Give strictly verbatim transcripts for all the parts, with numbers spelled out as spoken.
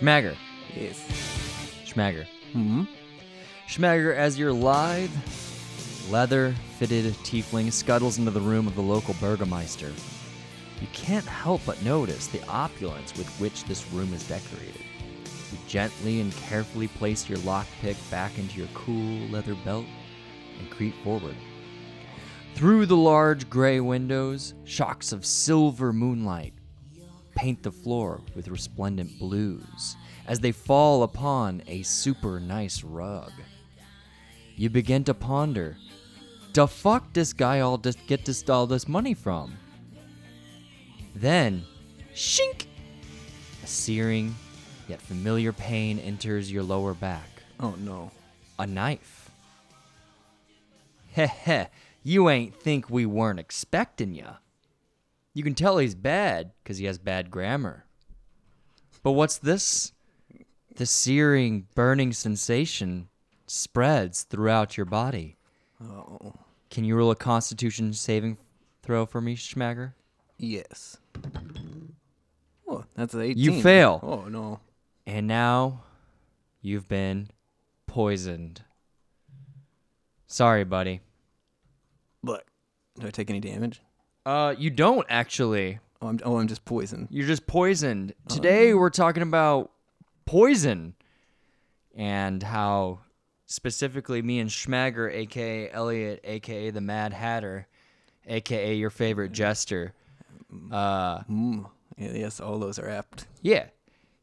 Schmager. Yes. Schmager. Mm-hmm. Schmager, as your lithe, leather-fitted tiefling scuttles into the room of the local Bürgermeister, you can't help but notice the opulence with which this room is decorated. You gently and carefully place your lockpick back into your cool leather belt and creep forward. Through the large gray windows, shocks of silver moonlight paint the floor with resplendent blues as they fall upon a super nice rug. You begin to ponder, the fuck this guy all dis- get this, all this money from? Then, shink! A searing yet familiar pain enters your lower back. Oh no. A knife. Heh heh, you ain't think we weren't expecting ya. You can tell he's bad, because he has bad grammar. But what's this? The searing, burning sensation spreads throughout your body. Oh. Can you roll a Constitution saving throw for me, Schmager? Yes. Oh, that's an eighteen. You fail. Oh, no. And now you've been poisoned. Sorry, buddy. Look, do I take any damage? Uh, you don't, actually. Oh, I'm, oh, I'm just poisoned. You're just poisoned. Today, oh. we're talking about poison and how specifically me and Schmager, a k a. Elliot, a k a the Mad Hatter, a k a your favorite jester, Uh, mm. yeah, yes, all those are apt. Yeah,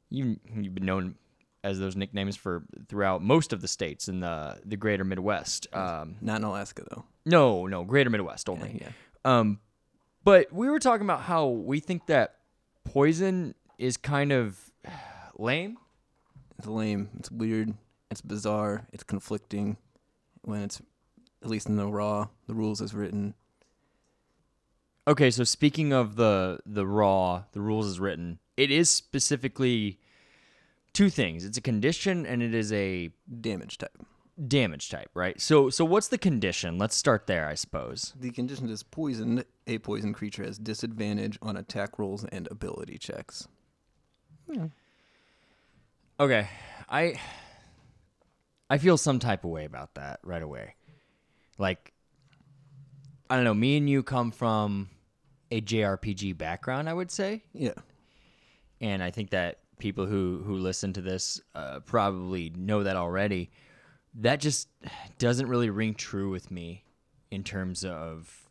you you've been known as those nicknames for throughout most of the states in the the greater Midwest. Um, Not in Alaska though. No, no, greater Midwest only. Yeah, yeah. Um, but we were talking about how we think that poison is kind of lame. It's lame. It's weird. It's bizarre. It's conflicting when it's, at least in the raw, the rules as written. Okay, so speaking of the the raw, the rules as written, it is specifically two things. It's a condition and it is a damage type. Damage type, right? So so what's the condition? Let's start there, I suppose. The condition is poisoned. A poisoned creature has disadvantage on attack rolls and ability checks. Yeah. Okay. I I feel some type of way about that right away. Like, I don't know, me and you come from a J R P G background, I would say. Yeah. And I think that people who, who listen to this uh, probably know that already. That just doesn't really ring true with me in terms of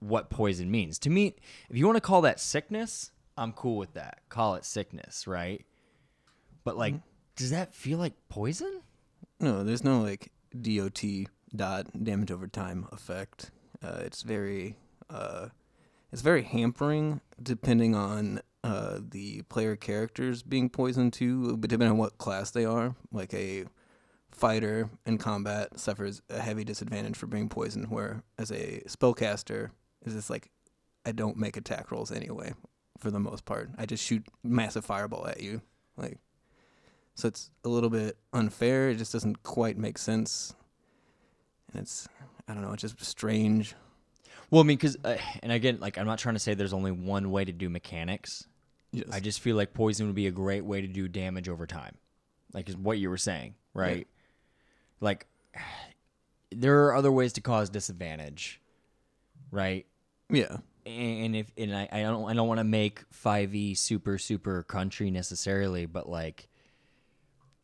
what poison means. To me, if you want to call that sickness, I'm cool with that. Call it sickness, right? But, like, mm-hmm. does that feel like poison? No, there's no, like, D O T, dot, damage over time effect. Uh, it's very, uh, it's very hampering depending on uh, the player characters being poisoned too, but depending on what class they are. Like a fighter in combat suffers a heavy disadvantage for being poisoned, where as a spellcaster, it's just like, I don't make attack rolls anyway, for the most part. I just shoot massive fireball at you, like, so it's a little bit unfair. It just doesn't quite make sense, and it's. I don't know, it's just strange. Well, I mean, because, uh, and again, like, I'm not trying to say there's only one way to do mechanics. Yes. I just feel like poison would be a great way to do damage over time. Like, is what you were saying, right? Yeah. Like, there are other ways to cause disadvantage, right? Yeah. And if, and I, I don't, I don't want to make five E super, super country necessarily, but, like,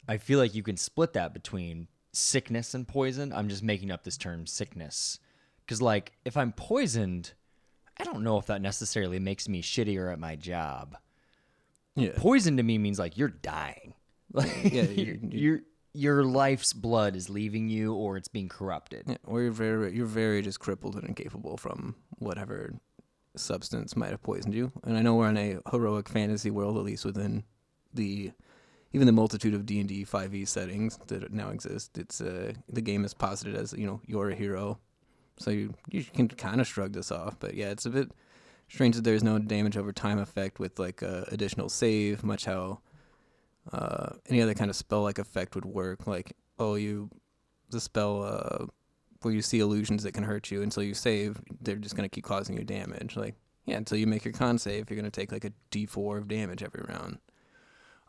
I feel like you can split that between sickness and poison. I'm just making up this term sickness because, like, if I'm poisoned, I don't know if that necessarily makes me shittier at my job. Yeah. Poison to me means, like, you're dying. Like, yeah, you're, you're, your life's blood is leaving you, or it's being corrupted. Yeah, or you're very you're very just crippled and incapable from whatever substance might have poisoned you. And I know we're in a heroic fantasy world, at least within the even the multitude of D and D five E settings that now exist. It's uh, the game is posited as, you know, you're a hero. So you, you can kind of shrug this off. But, yeah, it's a bit strange that there's no damage over time effect with, like, a additional save, much how uh, any other kind of spell-like effect would work. Like, oh, you the spell uh, where you see illusions that can hurt you until you save, they're just going to keep causing you damage. Like, yeah, until you make your con save, you're going to take, like, a D four of damage every round.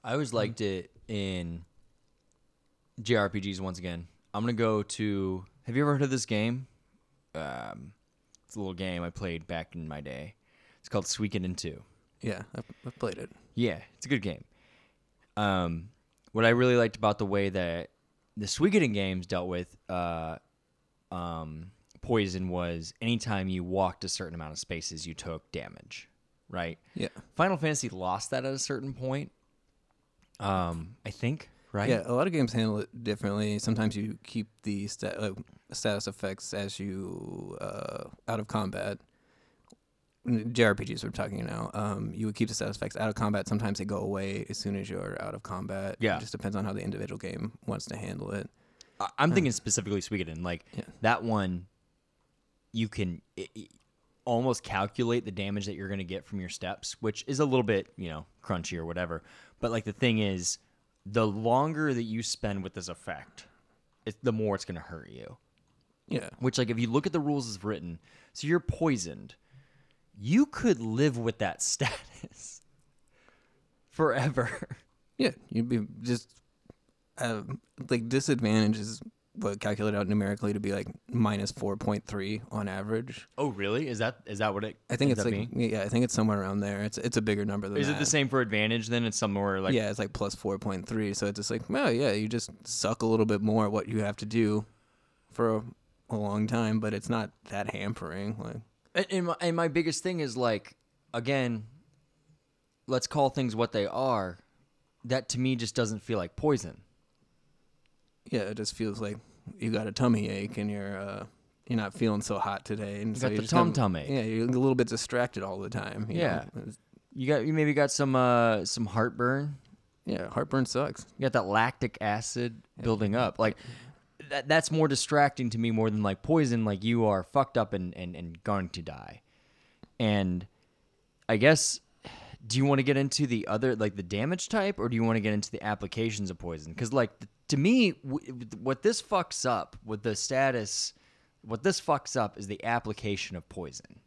I always liked it in J R P Gs once again. I'm going to go to... Have you ever heard of this game? Um, it's a little game I played back in my day. It's called Suikoden two. Yeah, I've played it. Yeah, it's a good game. Um, what I really liked about the way that the Suikoden games dealt with uh, um, poison was anytime you walked a certain amount of spaces, you took damage, right? Yeah. Final Fantasy lost that at a certain point, um, I think. Right? Yeah, a lot of games handle it differently. Sometimes you keep the stat, uh, status effects as you uh, out of combat. J R P Gs we're talking now. Um, you would keep the status effects out of combat. Sometimes they go away as soon as you're out of combat. Yeah. It just depends on how the individual game wants to handle it. I- I'm uh, thinking specifically Suikoden. Like, yeah. that one, you can it, it almost calculate the damage that you're going to get from your steps, which is a little bit, you know, crunchy or whatever. But, like, the thing is, the longer that you spend with this effect, it, the more it's going to hurt you. Yeah. Which, like, if you look at the rules as written, so you're poisoned, you could live with that status forever. Yeah. You'd be just, uh, like, disadvantage is what calculated out numerically to be, like, minus four point three on average. Oh, really? Is that is that what it I think it's like being? Yeah, I think it's somewhere around there. It's it's a bigger number than is that. Is it the same for advantage then? It's somewhere like... Yeah, it's like plus four point three. So it's just like, well, yeah, you just suck a little bit more at what you have to do for a, a long time, but it's not that hampering. Like, and, and, my, and my biggest thing is, like, again, let's call things what they are. That, to me, just doesn't feel like poison. Yeah, it just feels like you got a tummy ache and you're uh, you're not feeling so hot today. And you so got the tum tum ache. Yeah, you're a little bit distracted all the time. You yeah, know? you got you maybe got some uh, some heartburn. Yeah, heartburn sucks. You got that lactic acid yeah. building up. Like that, that's more distracting to me more than like poison. Like you are fucked up and and, and going to die. And I guess. Do you want to get into the other, like the damage type, or do you want to get into the applications of poison? Because, like, to me, w- what this fucks up with the status, what this fucks up is the application of poison.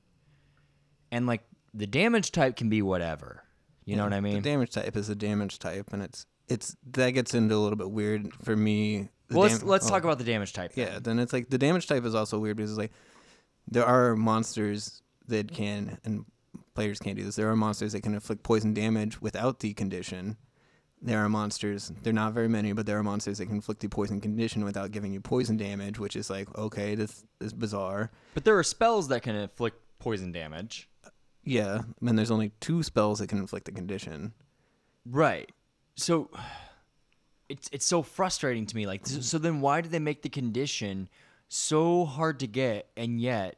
And, like, the damage type can be whatever. You yeah, know what I mean? The damage type is a damage type, and it's, it's that gets into a little bit weird for me. Well, let's, dam- let's oh. talk about the damage type. Then. Yeah, then it's like the damage type is also weird because, it's like, there are monsters that can and. Players can't do this. There are monsters that can inflict poison damage without the condition. There are monsters, they're not very many, but there are monsters that can inflict the poison condition without giving you poison damage, which is like, okay, this is bizarre. But there are spells that can inflict poison damage. Yeah, and there's only two spells that can inflict the condition. Right. So it's it's so frustrating to me. Like, so then why do they make the condition so hard to get and yet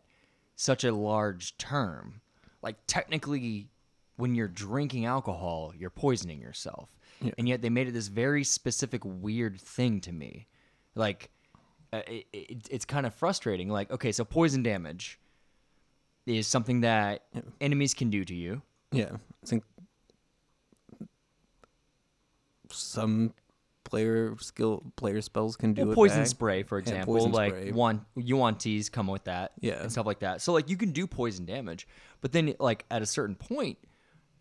such a large term? Like, technically, when you're drinking alcohol, you're poisoning yourself. Yeah. And yet they made it this very specific, weird thing to me. Like, uh, it, it, it's kind of frustrating. Like, okay, so poison damage is something that yeah. enemies can do to you. Yeah. I think some player skill, player spells can do well, it poison back. Spray, for example. Yeah, poison like, one, yuan-ti's come with that yeah. and stuff like that. So, like, you can do poison damage. But then, like, at a certain point,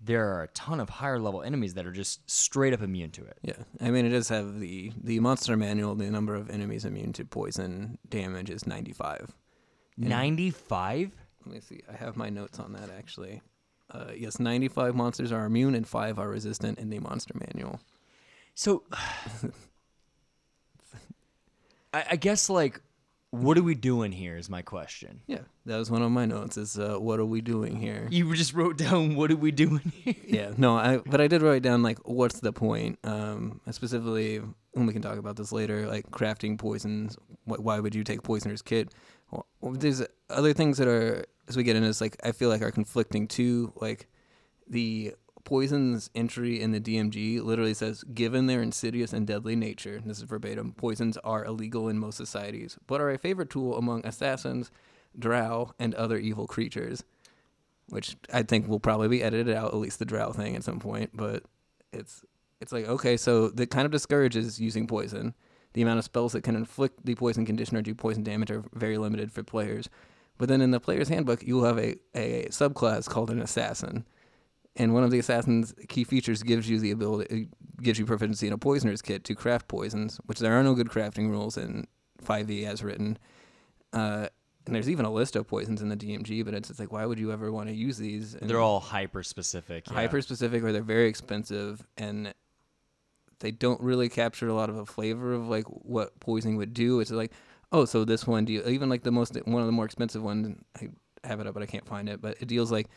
there are a ton of higher-level enemies that are just straight up immune to it. Yeah. I mean, it does have the, the monster manual, the number of enemies immune to poison damage is ninety-five. And ninety-five? Let me see. I have my notes on that, actually. Uh, yes, ninety-five monsters are immune and five are resistant in the monster manual. So, I, I guess, like... What are we doing here is my question. Yeah, that was one of my notes is, uh, what are we doing here? You just wrote down, what are we doing here? Yeah, no, I but I did write down, like, what's the point? Um, specifically, and we can talk about this later, like, crafting poisons. Wh- why would you take Poisoner's Kit? Well, there's other things that are, as we get into this, like, I feel like are conflicting, too. Like, the poisons entry in the D M G literally says, given their insidious and deadly nature, this is verbatim, poisons are illegal in most societies, but are a favorite tool among assassins, drow, and other evil creatures, which I think will probably be edited out, at least the drow thing at some point, but it's it's like, okay, so that kind of discourages using poison. The amount of spells that can inflict the poison condition or do poison damage are very limited for players, but then in the player's handbook, you'll have a, a subclass called an assassin. and one of the assassin's key features gives you the ability, gives you proficiency in a poisoner's kit to craft poisons, which there are no good crafting rules in five e as written. Uh, and there's even a list of poisons in the D M G, but it's, it's like, why would you ever want to use these? And they're all hyper-specific. Yeah. Hyper-specific, or they're very expensive, and they don't really capture a lot of a flavor of like what poisoning would do. It's like, oh, so this one, do you, even like the most, one of the more expensive ones, I have it up, but I can't find it, but it deals like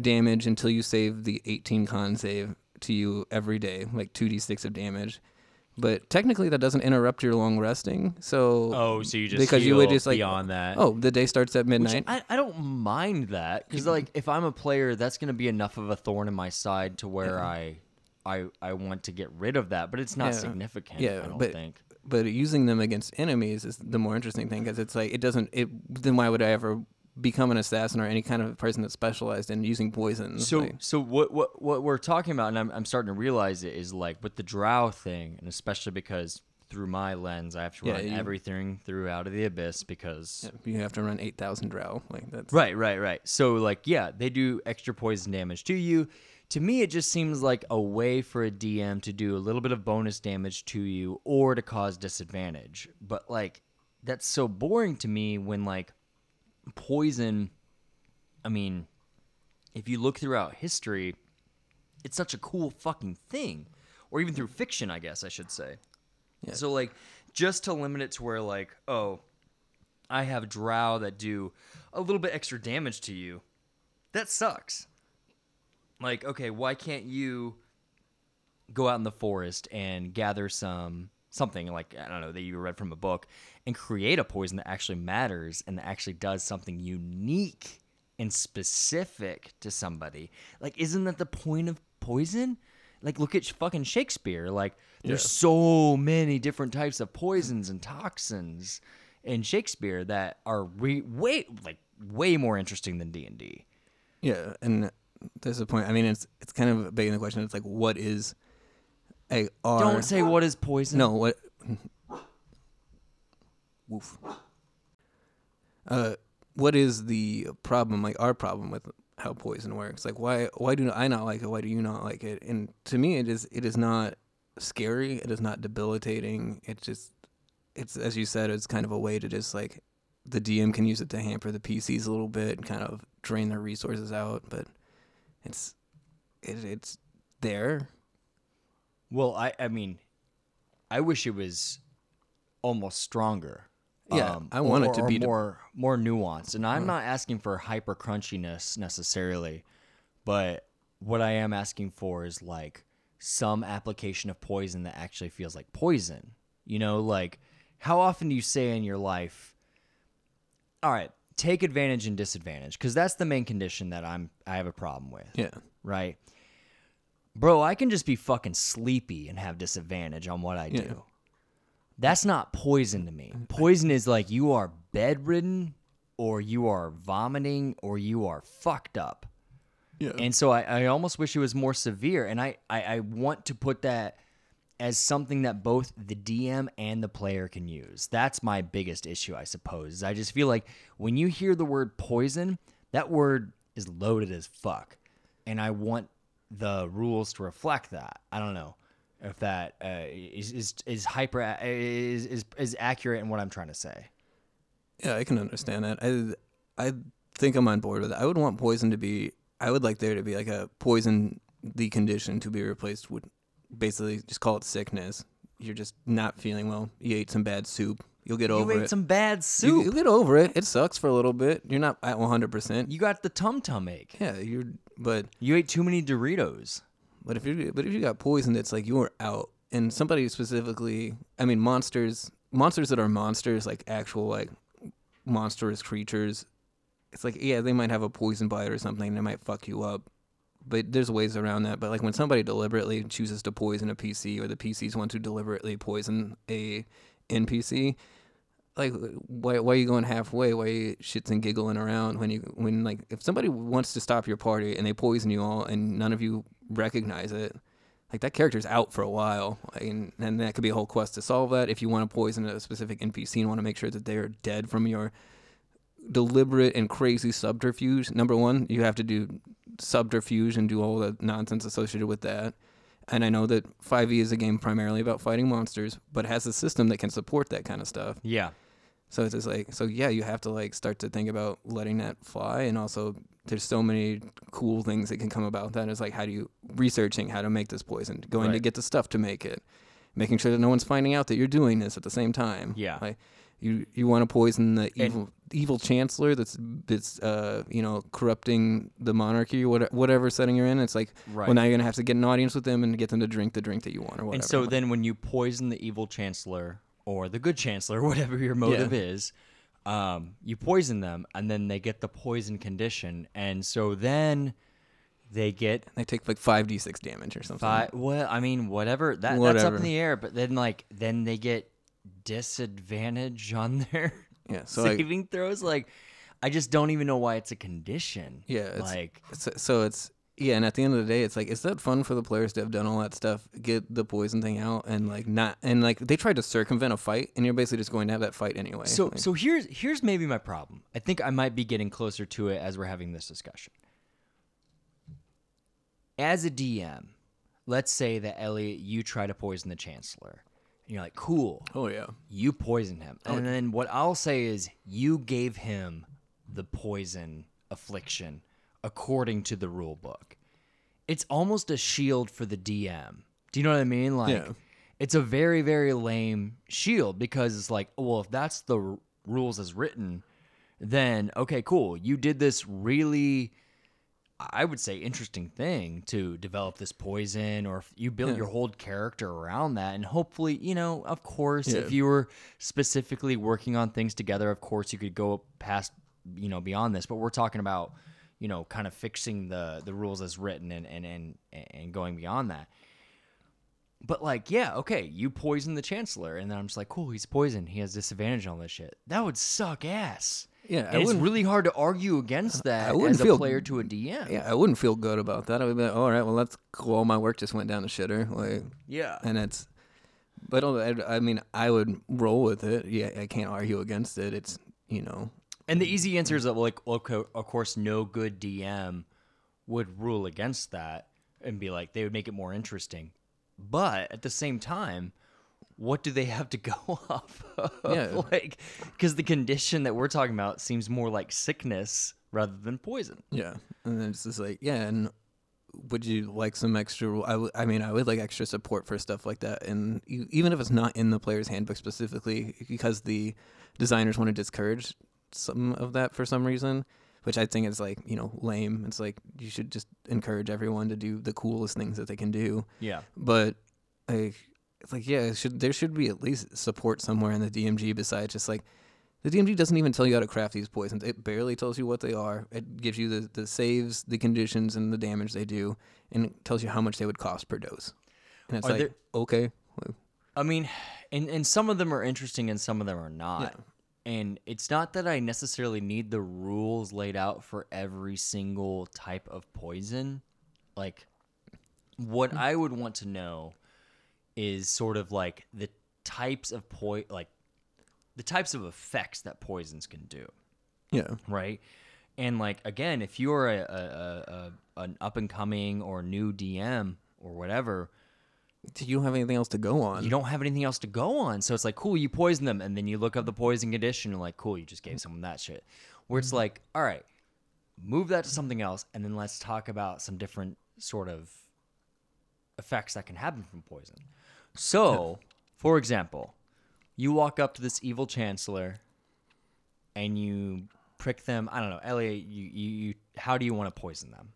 damage until you save the eighteen con save to you every day, like two d six of damage. But technically that doesn't interrupt your long resting. So oh, so you just because you would just like beyond that. Oh, the day starts at midnight. Which I, I don't mind that, because like if I'm a player, that's going to be enough of a thorn in my side to where yeah. I, I I want to get rid of that. But it's not yeah. significant. Yeah, I don't but, think. But using them against enemies is the more interesting thing, because it's like it doesn't. It then why would I ever become an assassin or any kind of person that's specialized in using poison. So, like. so what, what what we're talking about, and I'm I'm starting to realize it, is like with the drow thing, and especially because through my lens, I have to yeah, run you, everything through Out of the Abyss, because you have to run eight thousand drow. Like that's right, right, right. So like yeah, they do extra poison damage to you. To me, it just seems like a way for a D M to do a little bit of bonus damage to you or to cause disadvantage. But like that's so boring to me when like. Poison, I mean, if you look throughout history, it's such a cool fucking thing. Or even through fiction, I guess I should say. Yeah. So, like, just to limit it to where, like, oh, I have drow that do a little bit extra damage to you, that sucks. Like, okay, why can't you go out in the forest and gather some... something like, I don't know, that you read from a book, and create a poison that actually matters and that actually does something unique and specific to somebody. Like, isn't that the point of poison? Like, look at fucking Shakespeare. Like, there's yeah. so many different types of poisons and toxins in Shakespeare that are re- way, like, way more interesting than D and D. Yeah, and there's a point. I mean, it's it's kind of begging the question. It's like, what is... A R. Don't say what is poison. No, what? Woof. Uh, what is the problem? Like our problem with how poison works? Like why? Why do I not like it? Why do you not like it? And to me, it is. It is not scary. It is not debilitating. It's just. It's as you said. It's kind of a way to just like the D M can use it to hamper the P Cs a little bit and kind of drain their resources out. But it's. It, it's there. Well, I, I mean, I wish it was almost stronger. Yeah, um, I want or, it to be more de- more nuanced. And I'm mm. not asking for hyper crunchiness necessarily, but what I am asking for is like some application of poison that actually feels like poison. You know, like how often do you say in your life, all right, take advantage and disadvantage, because that's the main condition that I'm I have a problem with. Yeah. Right? Bro, I can just be fucking sleepy and have disadvantage on what I do. Yeah. That's not poison to me. Poison is like you are bedridden or you are vomiting or you are fucked up. Yeah. And so I, I almost wish it was more severe. And I, I, I want to put that as something that both the D M and the player can use. That's my biggest issue, I suppose. Is I just feel like when you hear the word poison, that word is loaded as fuck. And I want... the rules to reflect that. I don't know if that uh, is, is is hyper is is is accurate in what I'm trying to say. Yeah, I can understand that. I I think I'm on board with it. I would want poison to be. I would like there to be like a poison, the condition to be replaced with basically just call it sickness. You're just not feeling well. You ate some bad soup. You'll get over it. You ate some bad soup. You'll get over it. It sucks for a little bit. You're not at one hundred percent. You got the tum-tum ache. Yeah, you're... But you ate too many Doritos. But if you but if you got poisoned, it's like you were out. And somebody specifically, I mean, monsters, monsters that are monsters, like actual like monstrous creatures. It's like yeah, they might have a poison bite or something, and they might fuck you up. But there's ways around that. But like when somebody deliberately chooses to poison a P C, or the P Cs want to deliberately poison a N P C. Like, why, why are you going halfway? Why are you shits and giggling around when you, when like, if somebody wants to stop your party and they poison you all and none of you recognize it, like that character's out for a while. Like, and, and that could be a whole quest to solve that. If you want to poison a specific N P C and want to make sure that they are dead from your deliberate and crazy subterfuge, number one, you have to do subterfuge and do all the nonsense associated with that. And I know that five E is a game primarily about fighting monsters, but has a system that can support that kind of stuff. Yeah. So it's just like, so yeah, you have to like start to think about letting that fly. And also there's so many cool things that can come about that. It's like, how do you researching how to make this poison, going right. to get the stuff to make it, making sure that no one's finding out that you're doing this at the same time. Yeah. Like, You you want to poison the evil and, evil chancellor that's that's uh you know corrupting the monarchy or whatever, whatever setting you're in. It's like right. well now you're gonna have to get an audience with them and get them to drink the drink that you want or whatever. And so then when you poison the evil chancellor or the good chancellor, whatever your motive yeah. is, um you poison them and then they get the poison condition, and so then they get they take like five d six damage or something. Five, well, I mean whatever that whatever. That's up in the air, but then like then they get disadvantage on their yeah, so saving like, throws. Like, I just don't even know why it's a condition. Yeah, it's, like it's, so it's yeah. And at the end of the day, it's like, is that fun for the players to have done all that stuff, get the poison thing out, and like not and like they tried to circumvent a fight, and you're basically just going to have that fight anyway. So like, so here's here's maybe my problem. I think I might be getting closer to it as we're having this discussion. As a D M, let's say that Elliot, you try to poison the Chancellor. And you're like, cool. Oh, yeah. You poisoned him. And then what I'll say is you gave him the poison affliction according to the rule book. It's almost a shield for the D M. Do you know what I mean? Like, yeah. It's a very, very lame shield because it's like, well, if that's the r- rules as written, then, okay, cool. You did this really... I would say interesting thing to develop this poison, or if you build yeah. your whole character around that. And hopefully, you know, of course, yeah. if you were specifically working on things together, of course you could go past, you know, beyond this, but we're talking about, you know, kind of fixing the, the rules as written and, and, and, and going beyond that. But like, yeah, okay. You poison the Chancellor. And then I'm just like, cool. He's poisoned. He has disadvantage on this shit. That would suck ass. Yeah, it's really hard to argue against that as a feel, player to a D M. Yeah, I wouldn't feel good about that. I would be like, all right, well, that's cool. All my work just went down the shitter. Like, yeah. And it's, but I mean, I would roll with it. Yeah, I can't argue against it. It's, you know. And the easy answer is that, like, okay, of course, no good D M would rule against that and be like, they would make it more interesting. But at the same time, what do they have to go off of? Yeah. Like, because the condition that we're talking about seems more like sickness rather than poison. Yeah. And then it's just like, yeah, and would you like some extra... I, w- I mean, I would like extra support for stuff like that. And you, even if it's not in the player's handbook specifically, because the designers want to discourage some of that for some reason, which I think is like, you know, lame. It's like, you should just encourage everyone to do the coolest things that they can do. Yeah. But, like... It's like, yeah, it should, there should be at least support somewhere in the D M G besides just like, the D M G doesn't even tell you how to craft these poisons. It barely tells you what they are. It gives you the, the saves, the conditions, and the damage they do, and it tells you how much they would cost per dose. And it's are like, there, okay. I mean, and, and some of them are interesting and some of them are not. Yeah. And it's not that I necessarily need the rules laid out for every single type of poison. Like, what I would want to know... is sort of like the types of po- like the types of effects that poisons can do. Yeah. Right? And like, again, if you're a, a, a, a an up and coming or new D M or whatever, you don't have anything else to go on. You don't have anything else to go on. So it's like, cool, you poison them, and then you look up the poison condition and like, cool, you just gave someone that shit. Where it's like, all right, move that to something else, and then let's talk about some different sort of effects that can happen from poison. So, for example, you walk up to this evil chancellor and you prick them. I don't know, Elliot, you, you, you, how do you want to poison them?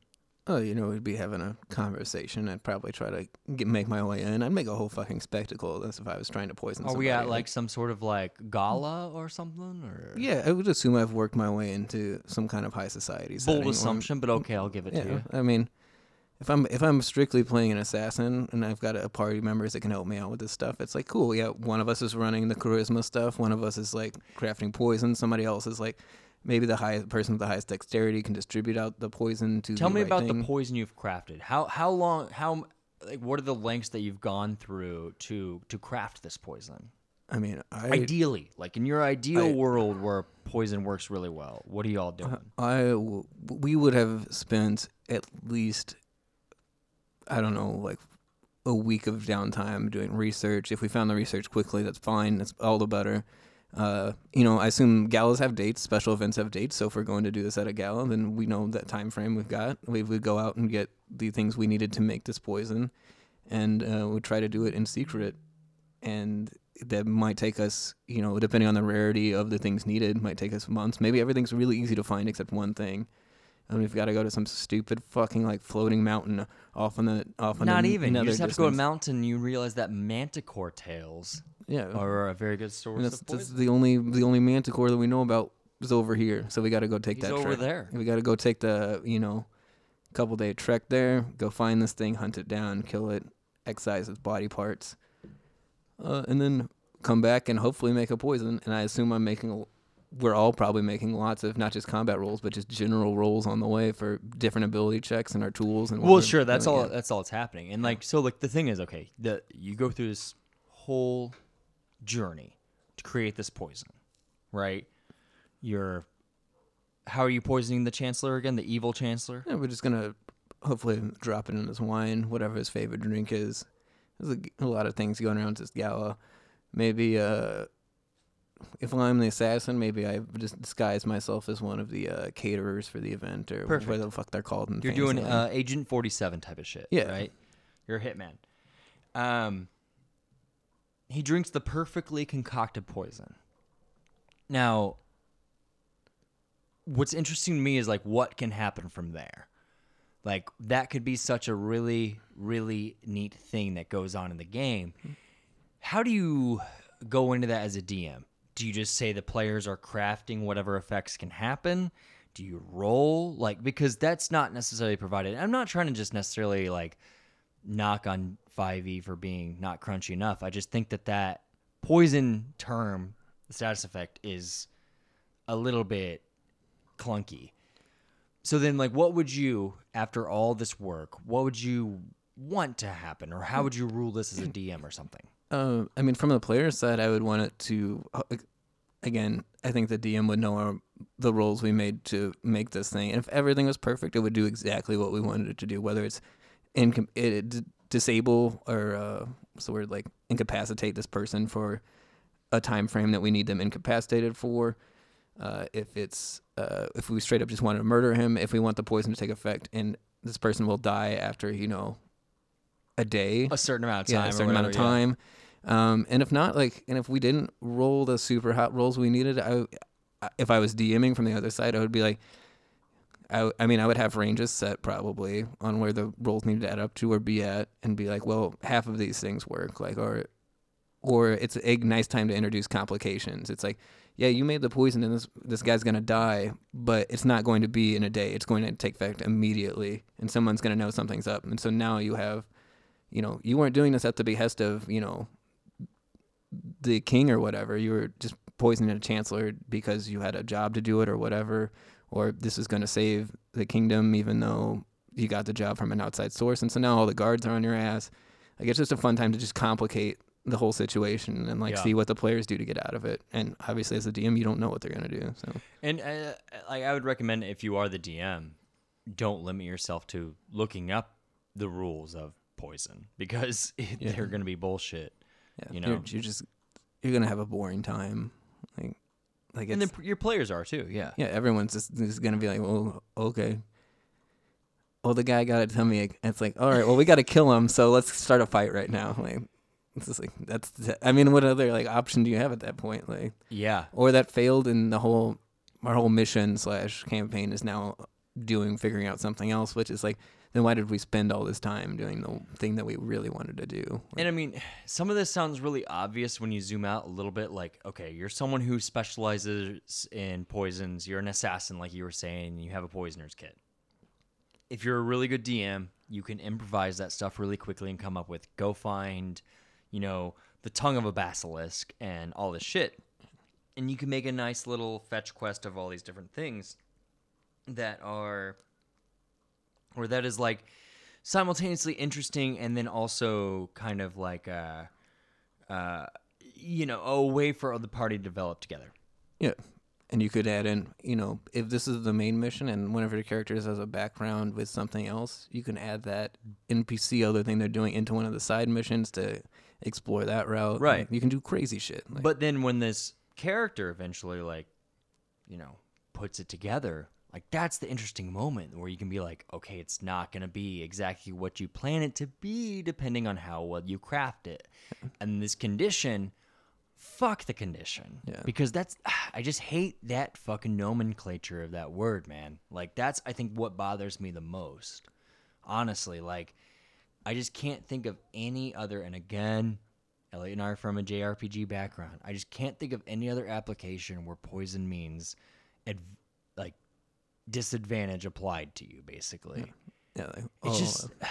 Oh, you know, we'd be having a conversation. I'd probably try to get, make my way in. I'd make a whole fucking spectacle of this if I was trying to poison Are somebody. Are we at, like, some sort of, like, gala or something? Or Yeah, I would assume I've worked my way into some kind of high society setting. Bold assumption, but okay, I'll give it yeah, to you. I mean... If I'm if I'm strictly playing an assassin and I've got a party members that can help me out with this stuff, it's like, cool, yeah, one of us is running the charisma stuff, one of us is like crafting poison, somebody else is like, maybe the highest person with the highest dexterity can distribute out the poison to Tell the me right about thing. The poison you've crafted. How how long how like what are the lengths that you've gone through to to craft this poison? I mean, I, ideally, like in your ideal I, world where poison works really well. What are y'all doing? Uh, I w- we would have spent at least, I don't know, like a week of downtime doing research. If we found the research quickly, that's fine. That's all the better. Uh, you know, I assume galas have dates, special events have dates. So if we're going to do this at a gala, then we know that time frame we've got. We would go out and get the things we needed to make this poison, and uh, we try to do it in secret. And that might take us, you know, depending on the rarity of the things needed, might take us months. Maybe everything's really easy to find except one thing. And we've got to go to some stupid fucking like floating mountain off on the off on. Not even. You just have distance. to go to a mountain. And you realize that manticore tails. Yeah, are a very good source. And that's, of that's the only the only manticore that we know about is over here. So we got to go take He's that. He's over trek. there. We got to go take the you know, couple day trek there. Go find this thing, hunt it down, kill it, excise its body parts, uh, and then come back and hopefully make a poison. And I assume I'm making a. We're all probably making lots of not just combat rolls, but just general rolls on the way for different ability checks and our tools. And well, sure, that's all. At. That's all that's happening. And like, so like the thing is, okay, the you go through this whole journey to create this poison, right? You're, how are you poisoning the chancellor again? The evil chancellor? Yeah, we're just gonna hopefully drop it in his wine, whatever his favorite drink is. There's a, a lot of things going around this gala. Maybe, uh. If I'm the assassin, maybe I just disguise myself as one of the uh, caterers for the event or Perfect. whatever the fuck they're called. And You're doing like. uh, Agent forty-seven type of shit, yeah. right? You're a hitman. Um, he drinks the perfectly concocted poison. Now, what's interesting to me is like what can happen from there. Like that could be such a really, really neat thing that goes on in the game. How do you go into that as a D M? Do you just say the players are crafting whatever effects can happen? Do you roll? Like, because that's not necessarily provided. I'm not trying to just necessarily, like, knock on five E for being not crunchy enough. I just think that that poison term, the status effect, is a little bit clunky. So then, like, what would you, after all this work, what would you want to happen? Or how would you rule this as a D M or something? Uh, I mean, from the player's side, I would want it to, again, I think the D M would know our, the roles we made to make this thing. And if everything was perfect, it would do exactly what we wanted it to do, whether it's in, it, it, disable or uh, what's the word, like incapacitate this person for a time frame that we need them incapacitated for. Uh, if it's uh, if we straight up just wanted to murder him, if we want the poison to take effect and this person will die after, you know, a day, a certain amount of time, yeah, a certain whatever, amount of time. Yeah. Um, and if not, like, and if we didn't roll the super hot rolls we needed, I, if I was DMing from the other side, I would be like, I, I mean, I would have ranges set probably on where the rolls needed to add up to or be at, and be like, well, half of these things work, like, or, or it's a nice time to introduce complications. It's like, yeah, you made the poison, and this this guy's gonna die, but it's not going to be in a day. It's going to take effect immediately, and someone's gonna know something's up, and so now you have. You know, you weren't doing this at the behest of, you know, the king or whatever. You were just poisoning a chancellor because you had a job to do it or whatever. Or this is going to save the kingdom, even though you got the job from an outside source. And so now all the guards are on your ass. Like, it's just a fun time to just complicate the whole situation and, like, yeah. see what the players do to get out of it. And obviously, as a D M, you don't know what they're going to do. So, And, uh, like, I would recommend if you are the D M, don't limit yourself to looking up the rules of poison because it, yeah. they're gonna be bullshit. Yeah. You know, you're, you're just you're gonna have a boring time. Like, like, and then your players are too. Yeah, yeah. Everyone's just, just gonna be like, well, okay. Well, the guy got it to me. It's like, all right, well, we got to kill him, so let's start a fight right now. Like, it's just like that's. I mean, what other like option do you have at that point? Like, yeah, or that failed, and the whole our whole mission slash campaign is now doing figuring out something else, which is like. Then why did we spend all this time doing the thing that we really wanted to do? And I mean, some of this sounds really obvious when you zoom out a little bit. Like, okay, you're someone who specializes in poisons. You're an assassin, like you were saying. You have a poisoner's kit. If you're a really good D M, you can improvise that stuff really quickly and come up with, go find, you know, the tongue of a basilisk and all this shit. And you can make a nice little fetch quest of all these different things that are... Or that is like simultaneously interesting and then also kind of like, a, uh, you know, a way for the party to develop together. Yeah. And you could add in, you know, if this is the main mission and one of your characters has a background with something else, you can add that N P C other thing they're doing into one of the side missions to explore that route. Right. Like, you can do crazy shit. Like, but then when this character eventually, like, you know, puts it together, like, that's the interesting moment where you can be like, okay, it's not going to be exactly what you plan it to be depending on how well you craft it. And this condition... Fuck the condition, yeah. Because that's I just hate that fucking nomenclature of that word, man. Like, that's I think what bothers me the most, honestly. Like, I just can't think of any other. And again, Elliot and I are from a J R P G background. I just can't think of any other application where poison means ad, like disadvantage applied to you, basically. Yeah, yeah, like, oh, it's just. Uh,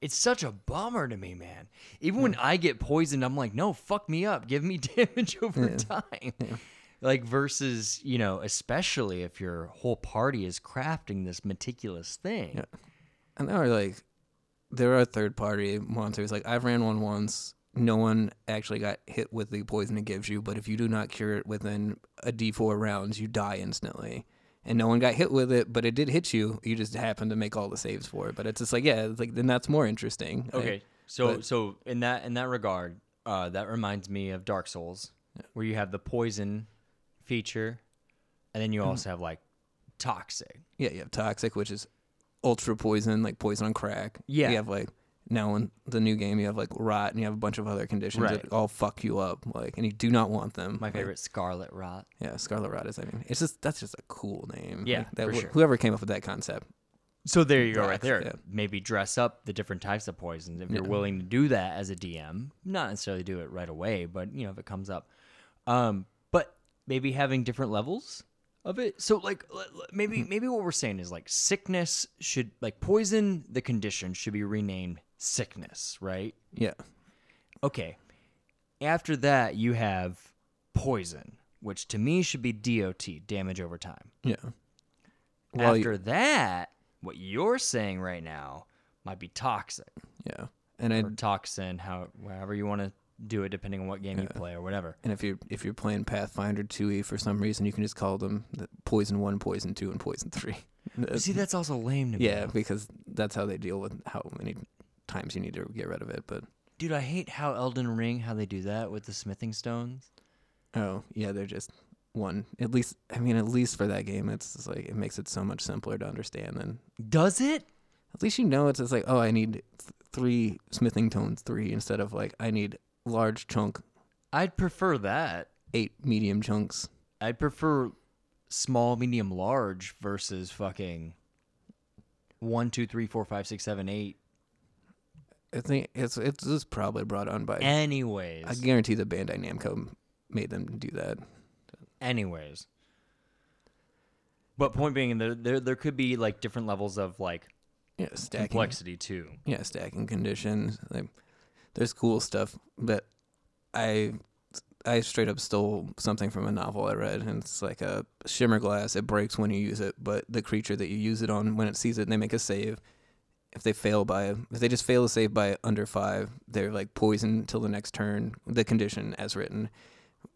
It's such a bummer to me, man. Even when I get poisoned, I'm like, no, fuck me up. Give me damage over yeah. time. Yeah. Like, versus, you know, especially if your whole party is crafting this meticulous thing. Yeah. And there are, like, there are third-party monsters. Like, I've ran one once. No one actually got hit with the poison it gives you, but if you do not cure it within a D four rounds, you die instantly. And no one got hit with it, but it did hit you. You just happened to make all the saves for it. But it's just like, yeah, it's like then that's more interesting. Okay, right? so but, so in that in that regard, uh, that reminds me of Dark Souls, yeah. where you have the poison feature, and then you also have like toxic. Yeah, you have toxic, which is ultra poison, like poison on crack. Yeah, you have like now in the new game, you have like rot, and you have a bunch of other conditions right. that all fuck you up. Like, and you do not want them. My favorite, like, Scarlet Rot. Yeah, Scarlet Rot is. I mean, it's just that's just a cool name. Yeah, like, that, for wh- sure. Whoever came up with that concept. So there you go, right, right there. Yeah. Maybe dress up the different types of poisons if you're yeah. willing to do that as a D M. Not necessarily do it right away, but you know if it comes up. Um, but maybe having different levels of it. So like maybe maybe what we're saying is like sickness should like poison. The condition should be renamed. Sickness, right? Yeah. Okay. After that, you have poison, which to me should be D O T, damage over time. Yeah. Well, After you... that, what you're saying right now might be toxic. Yeah. And or I'd... toxin, how however you want to do it, depending on what game yeah. you play or whatever. And if you're if you're playing Pathfinder two E for some reason, you can just call them the Poison one, Poison two, and Poison three. See, that's also lame to me. Yeah, because that's how they deal with how many times you need to get rid of it. But dude, I hate how Elden Ring, how they do that with the smithing stones. Oh yeah, they're just one. At least, I mean, at least for that game, it's just like it makes it so much simpler to understand. Than does it? At least you know it's just like, oh, I need th- three smithing stones, three instead of like I need large chunk. I'd prefer that eight medium chunks. I'd prefer small, medium, large versus fucking one, two, three, four, five, six, seven, eight. I think it's it's just probably brought on by... Anyways. I guarantee the Bandai Namco made them do that. Anyways. But point being, there there, there could be, like, different levels of, like, yeah, stacking, complexity, too. Yeah, stacking conditions. Like, there's cool stuff, but I I straight up stole something from a novel I read, and it's like a shimmer glass. It breaks when you use it, but the creature that you use it on, when it sees it, they make a save. If they fail by, if they just fail to save by under five, they're like poisoned till the next turn. The condition as written,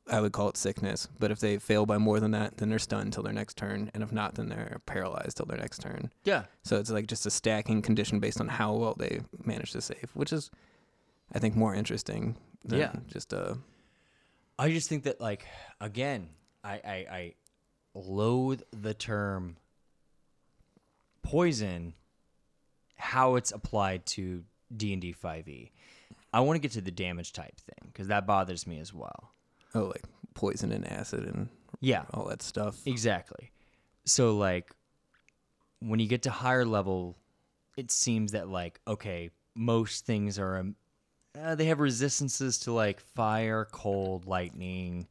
I would call it sickness. But if they fail by more than that, then they're stunned till their next turn, and if not, then they're paralyzed till their next turn. Yeah. So it's like just a stacking condition based on how well they manage to save, which is, I think, more interesting. Than yeah. Just uh, I just think that like again, I I, I loathe the term poison. How it's applied to D and D five E. I want to get to the damage type thing because that bothers me as well. Oh, like poison and acid and yeah, all that stuff. Exactly. So like when you get to higher level, it seems that like, okay, most things are, um, uh, they have resistances to like fire, cold, lightning,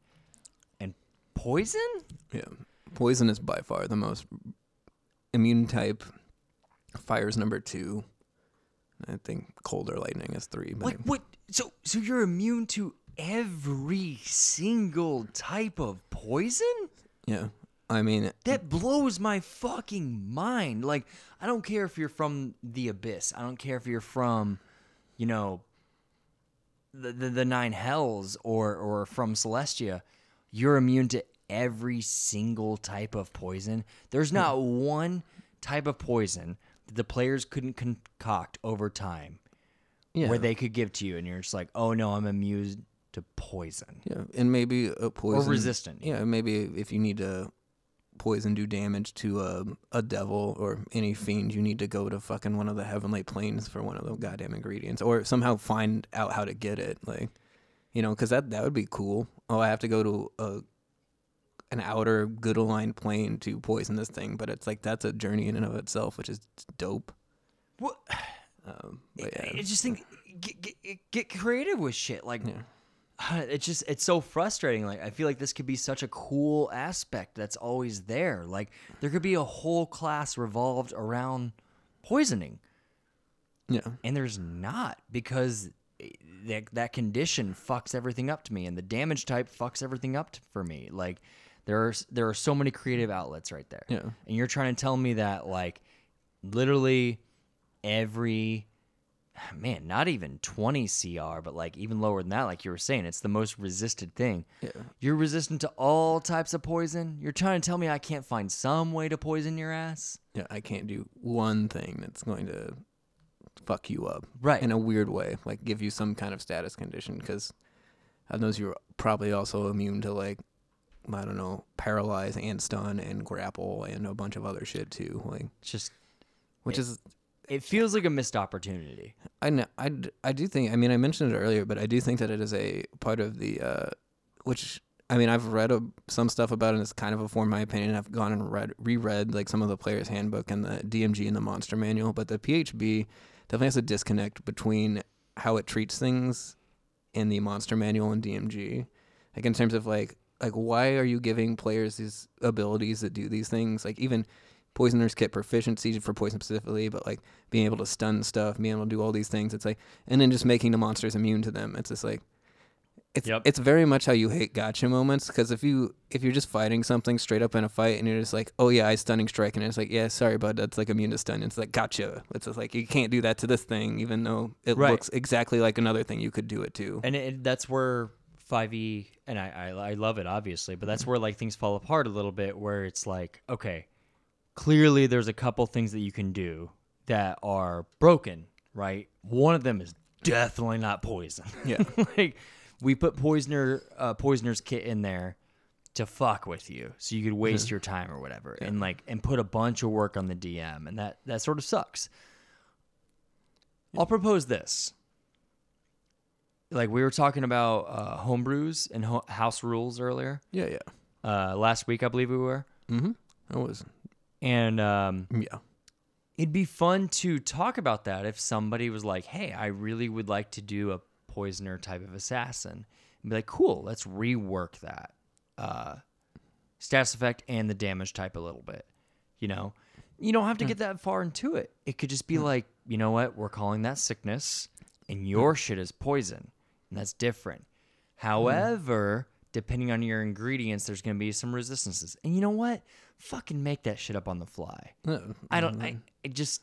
and poison? Yeah. Poison is by far the most immune type. Fire's number two. I think cold or lightning is three. But like what? So so you're immune to every single type of poison? Yeah. I mean... That blows my fucking mind. Like, I don't care if you're from the Abyss. I don't care if you're from, you know, the the, the Nine Hells or, or from Celestia. You're immune to every single type of poison. There's not one type of poison that the players couldn't concoct over time yeah. where they could give to you, and you're just like, oh, no, I'm immune to poison. Yeah, and maybe a poison... Or resistant. Yeah, maybe if you need to poison do damage to a, a devil or any fiend, you need to go to fucking one of the heavenly planes for one of the goddamn ingredients, or somehow find out how to get it, like... You know, because that, that would be cool. Oh, I have to go to a an outer good aligned plane to poison this thing. But it's like, that's a journey in and of itself, which is dope. Well, um, but yeah. I just think, get, get, get creative with shit. Like, yeah. it's just, it's so frustrating. Like, I feel like this could be such a cool aspect that's always there. Like, there could be a whole class revolved around poisoning. Yeah. And there's not, because... That, that condition fucks everything up to me, and the damage type fucks everything up to, for me. Like, there are there are so many creative outlets right there. Yeah. And you're trying to tell me that, like, literally every, man, not even twenty C R, but, like, even lower than that, like you were saying, it's the most resisted thing. Yeah. You're resistant to all types of poison? You're trying to tell me I can't find some way to poison your ass? Yeah, I can't do one thing that's going to... fuck you up, right? In a weird way, like give you some kind of status condition, because I know you're probably also immune to, like, I don't know, paralyze and stun and grapple and a bunch of other shit too. Like, it's just, which it, is, it feels like a missed opportunity. I know. I, I do think. I mean, I mentioned it earlier, but I do think that it is a part of the, uh, which I mean, I've read a, some stuff about it, and it's kind of informed my opinion. I've gone and read, reread like some of the player's handbook and the D M G and the monster manual, but the P H B. Definitely has a disconnect between how it treats things in the monster manual and D M G. Like, in terms of, like, like why are you giving players these abilities that do these things? Like, even poisoners get proficiency for poison specifically, but, like, being able to stun stuff, being able to do all these things, it's like, and then just making the monsters immune to them. It's just like, it's yep. it's very much how you hate gotcha moments, because if, you, if you're just fighting something straight up in a fight and you're just like, oh yeah, I stunning strike, and it's like, yeah, sorry, bud, that's like immune to stun. And it's like, gotcha. It's just like, you can't do that to this thing, even though it right. looks exactly like another thing you could do it to. And it, that's where five E, and I, I, I love it, obviously, but that's where, like, things fall apart a little bit, where it's like, okay, clearly there's a couple things that you can do that are broken, right? One of them is definitely not poison. Yeah. Like... We put poisoner uh, poisoner's kit in there to fuck with you, so you could waste your time or whatever, yeah. and like and put a bunch of work on the D M, and that that sort of sucks. Yeah. I'll propose this: like we were talking about uh, homebrews and ho- house rules earlier. Yeah, yeah. Uh, last week, I believe we were. Mm-hmm. I was. And um, yeah, it'd be fun to talk about that if somebody was like, "Hey, I really would like to do a." Poisoner type of assassin, and be like, cool, let's rework that uh status effect and the damage type a little bit. You know, you don't have to get that far into it. It could just be like, you know what, we're calling that sickness, and your shit is poison, and that's different. However, depending on your ingredients, there's going to be some resistances, and you know what, fucking make that shit up on the fly. I don't I it just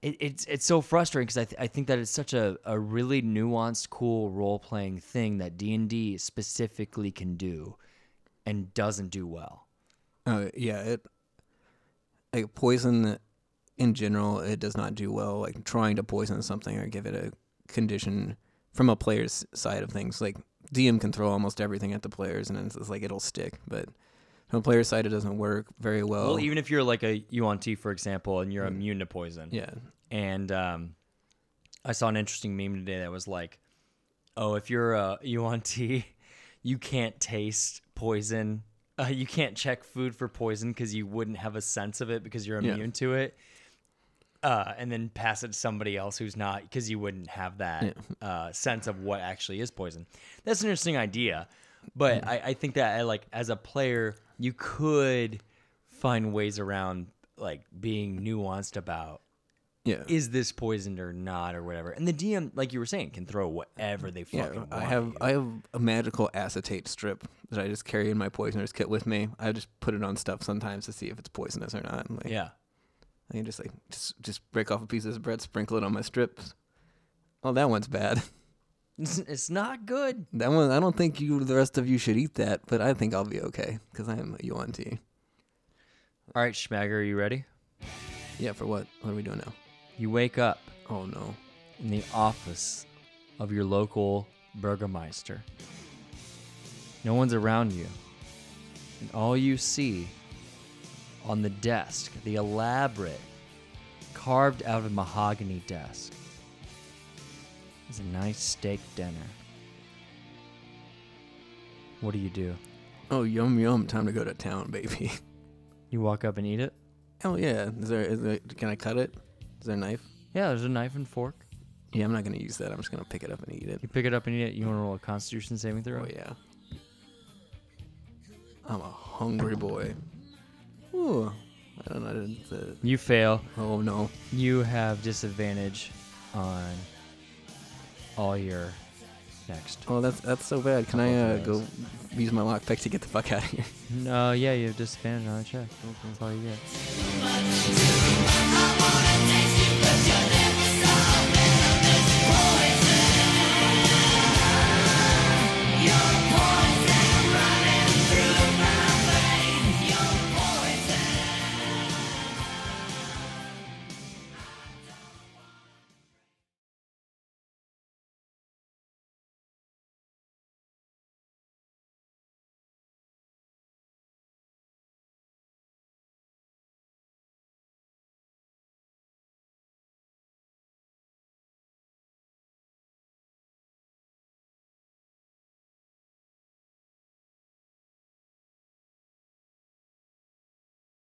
It, it's it's so frustrating, because I, th- I think that it's such a, a really nuanced, cool role-playing thing that D and D specifically can do and doesn't do well. Uh, yeah, it like poison in general, it does not do well. Like trying to poison something or give it a condition from a player's side of things. Like D M can throw almost everything at the players, and it's, it's like it'll stick, but... On the player side, it doesn't work very well. Well, even if you're like a yuan-ti, for example, and you're mm. immune to poison. Yeah. And um, I saw an interesting meme today that was like, oh, if you're a yuan-ti, you can't taste poison. Uh, you can't check food for poison because you wouldn't have a sense of it because you're immune yeah. to it. Uh, and then pass it to somebody else who's not, because you wouldn't have that yeah. uh, sense of what actually is poison. That's an interesting idea. But mm. I, I think that I, like as a player... You could find ways around like being nuanced about yeah. is this poisoned or not or whatever. And the D M, like you were saying, can throw whatever they fucking yeah, want. I have you. I have a magical acetate strip that I just carry in my poisoner's kit with me. I just put it on stuff sometimes to see if it's poisonous or not. And, like, yeah. I can just like just just break off a piece of bread, sprinkle it on my strips. Oh, that one's bad. It's not good. That one, I don't think you, the rest of you should eat that, but I think I'll be okay because I am a yuan-ti. All right, Schmager, are you ready? Yeah, for what? What are we doing now? You wake up. Oh, no. In the office of your local Bürgermeister. No one's around you. And all you see on the desk, the elaborate, carved out of mahogany desk, it's a nice steak dinner. What do you do? Oh, yum, yum. Time to go to town, baby. You walk up and eat it? Oh, yeah. Is there, is there, can I cut it? Is there a knife? Yeah, there's a knife and fork. Yeah, I'm not going to use that. I'm just going to pick it up and eat it. You pick it up and eat it? You want to roll a Constitution saving throw? Oh, yeah. I'm a hungry boy. Ooh. I don't know. I didn't, uh... You fail. Oh, no. You have disadvantage on... all your next. Oh, that's that's so bad. Can I uh, go use my lockpick to get the fuck out of here? No, yeah, you have disadvantage on a check. That's all you get.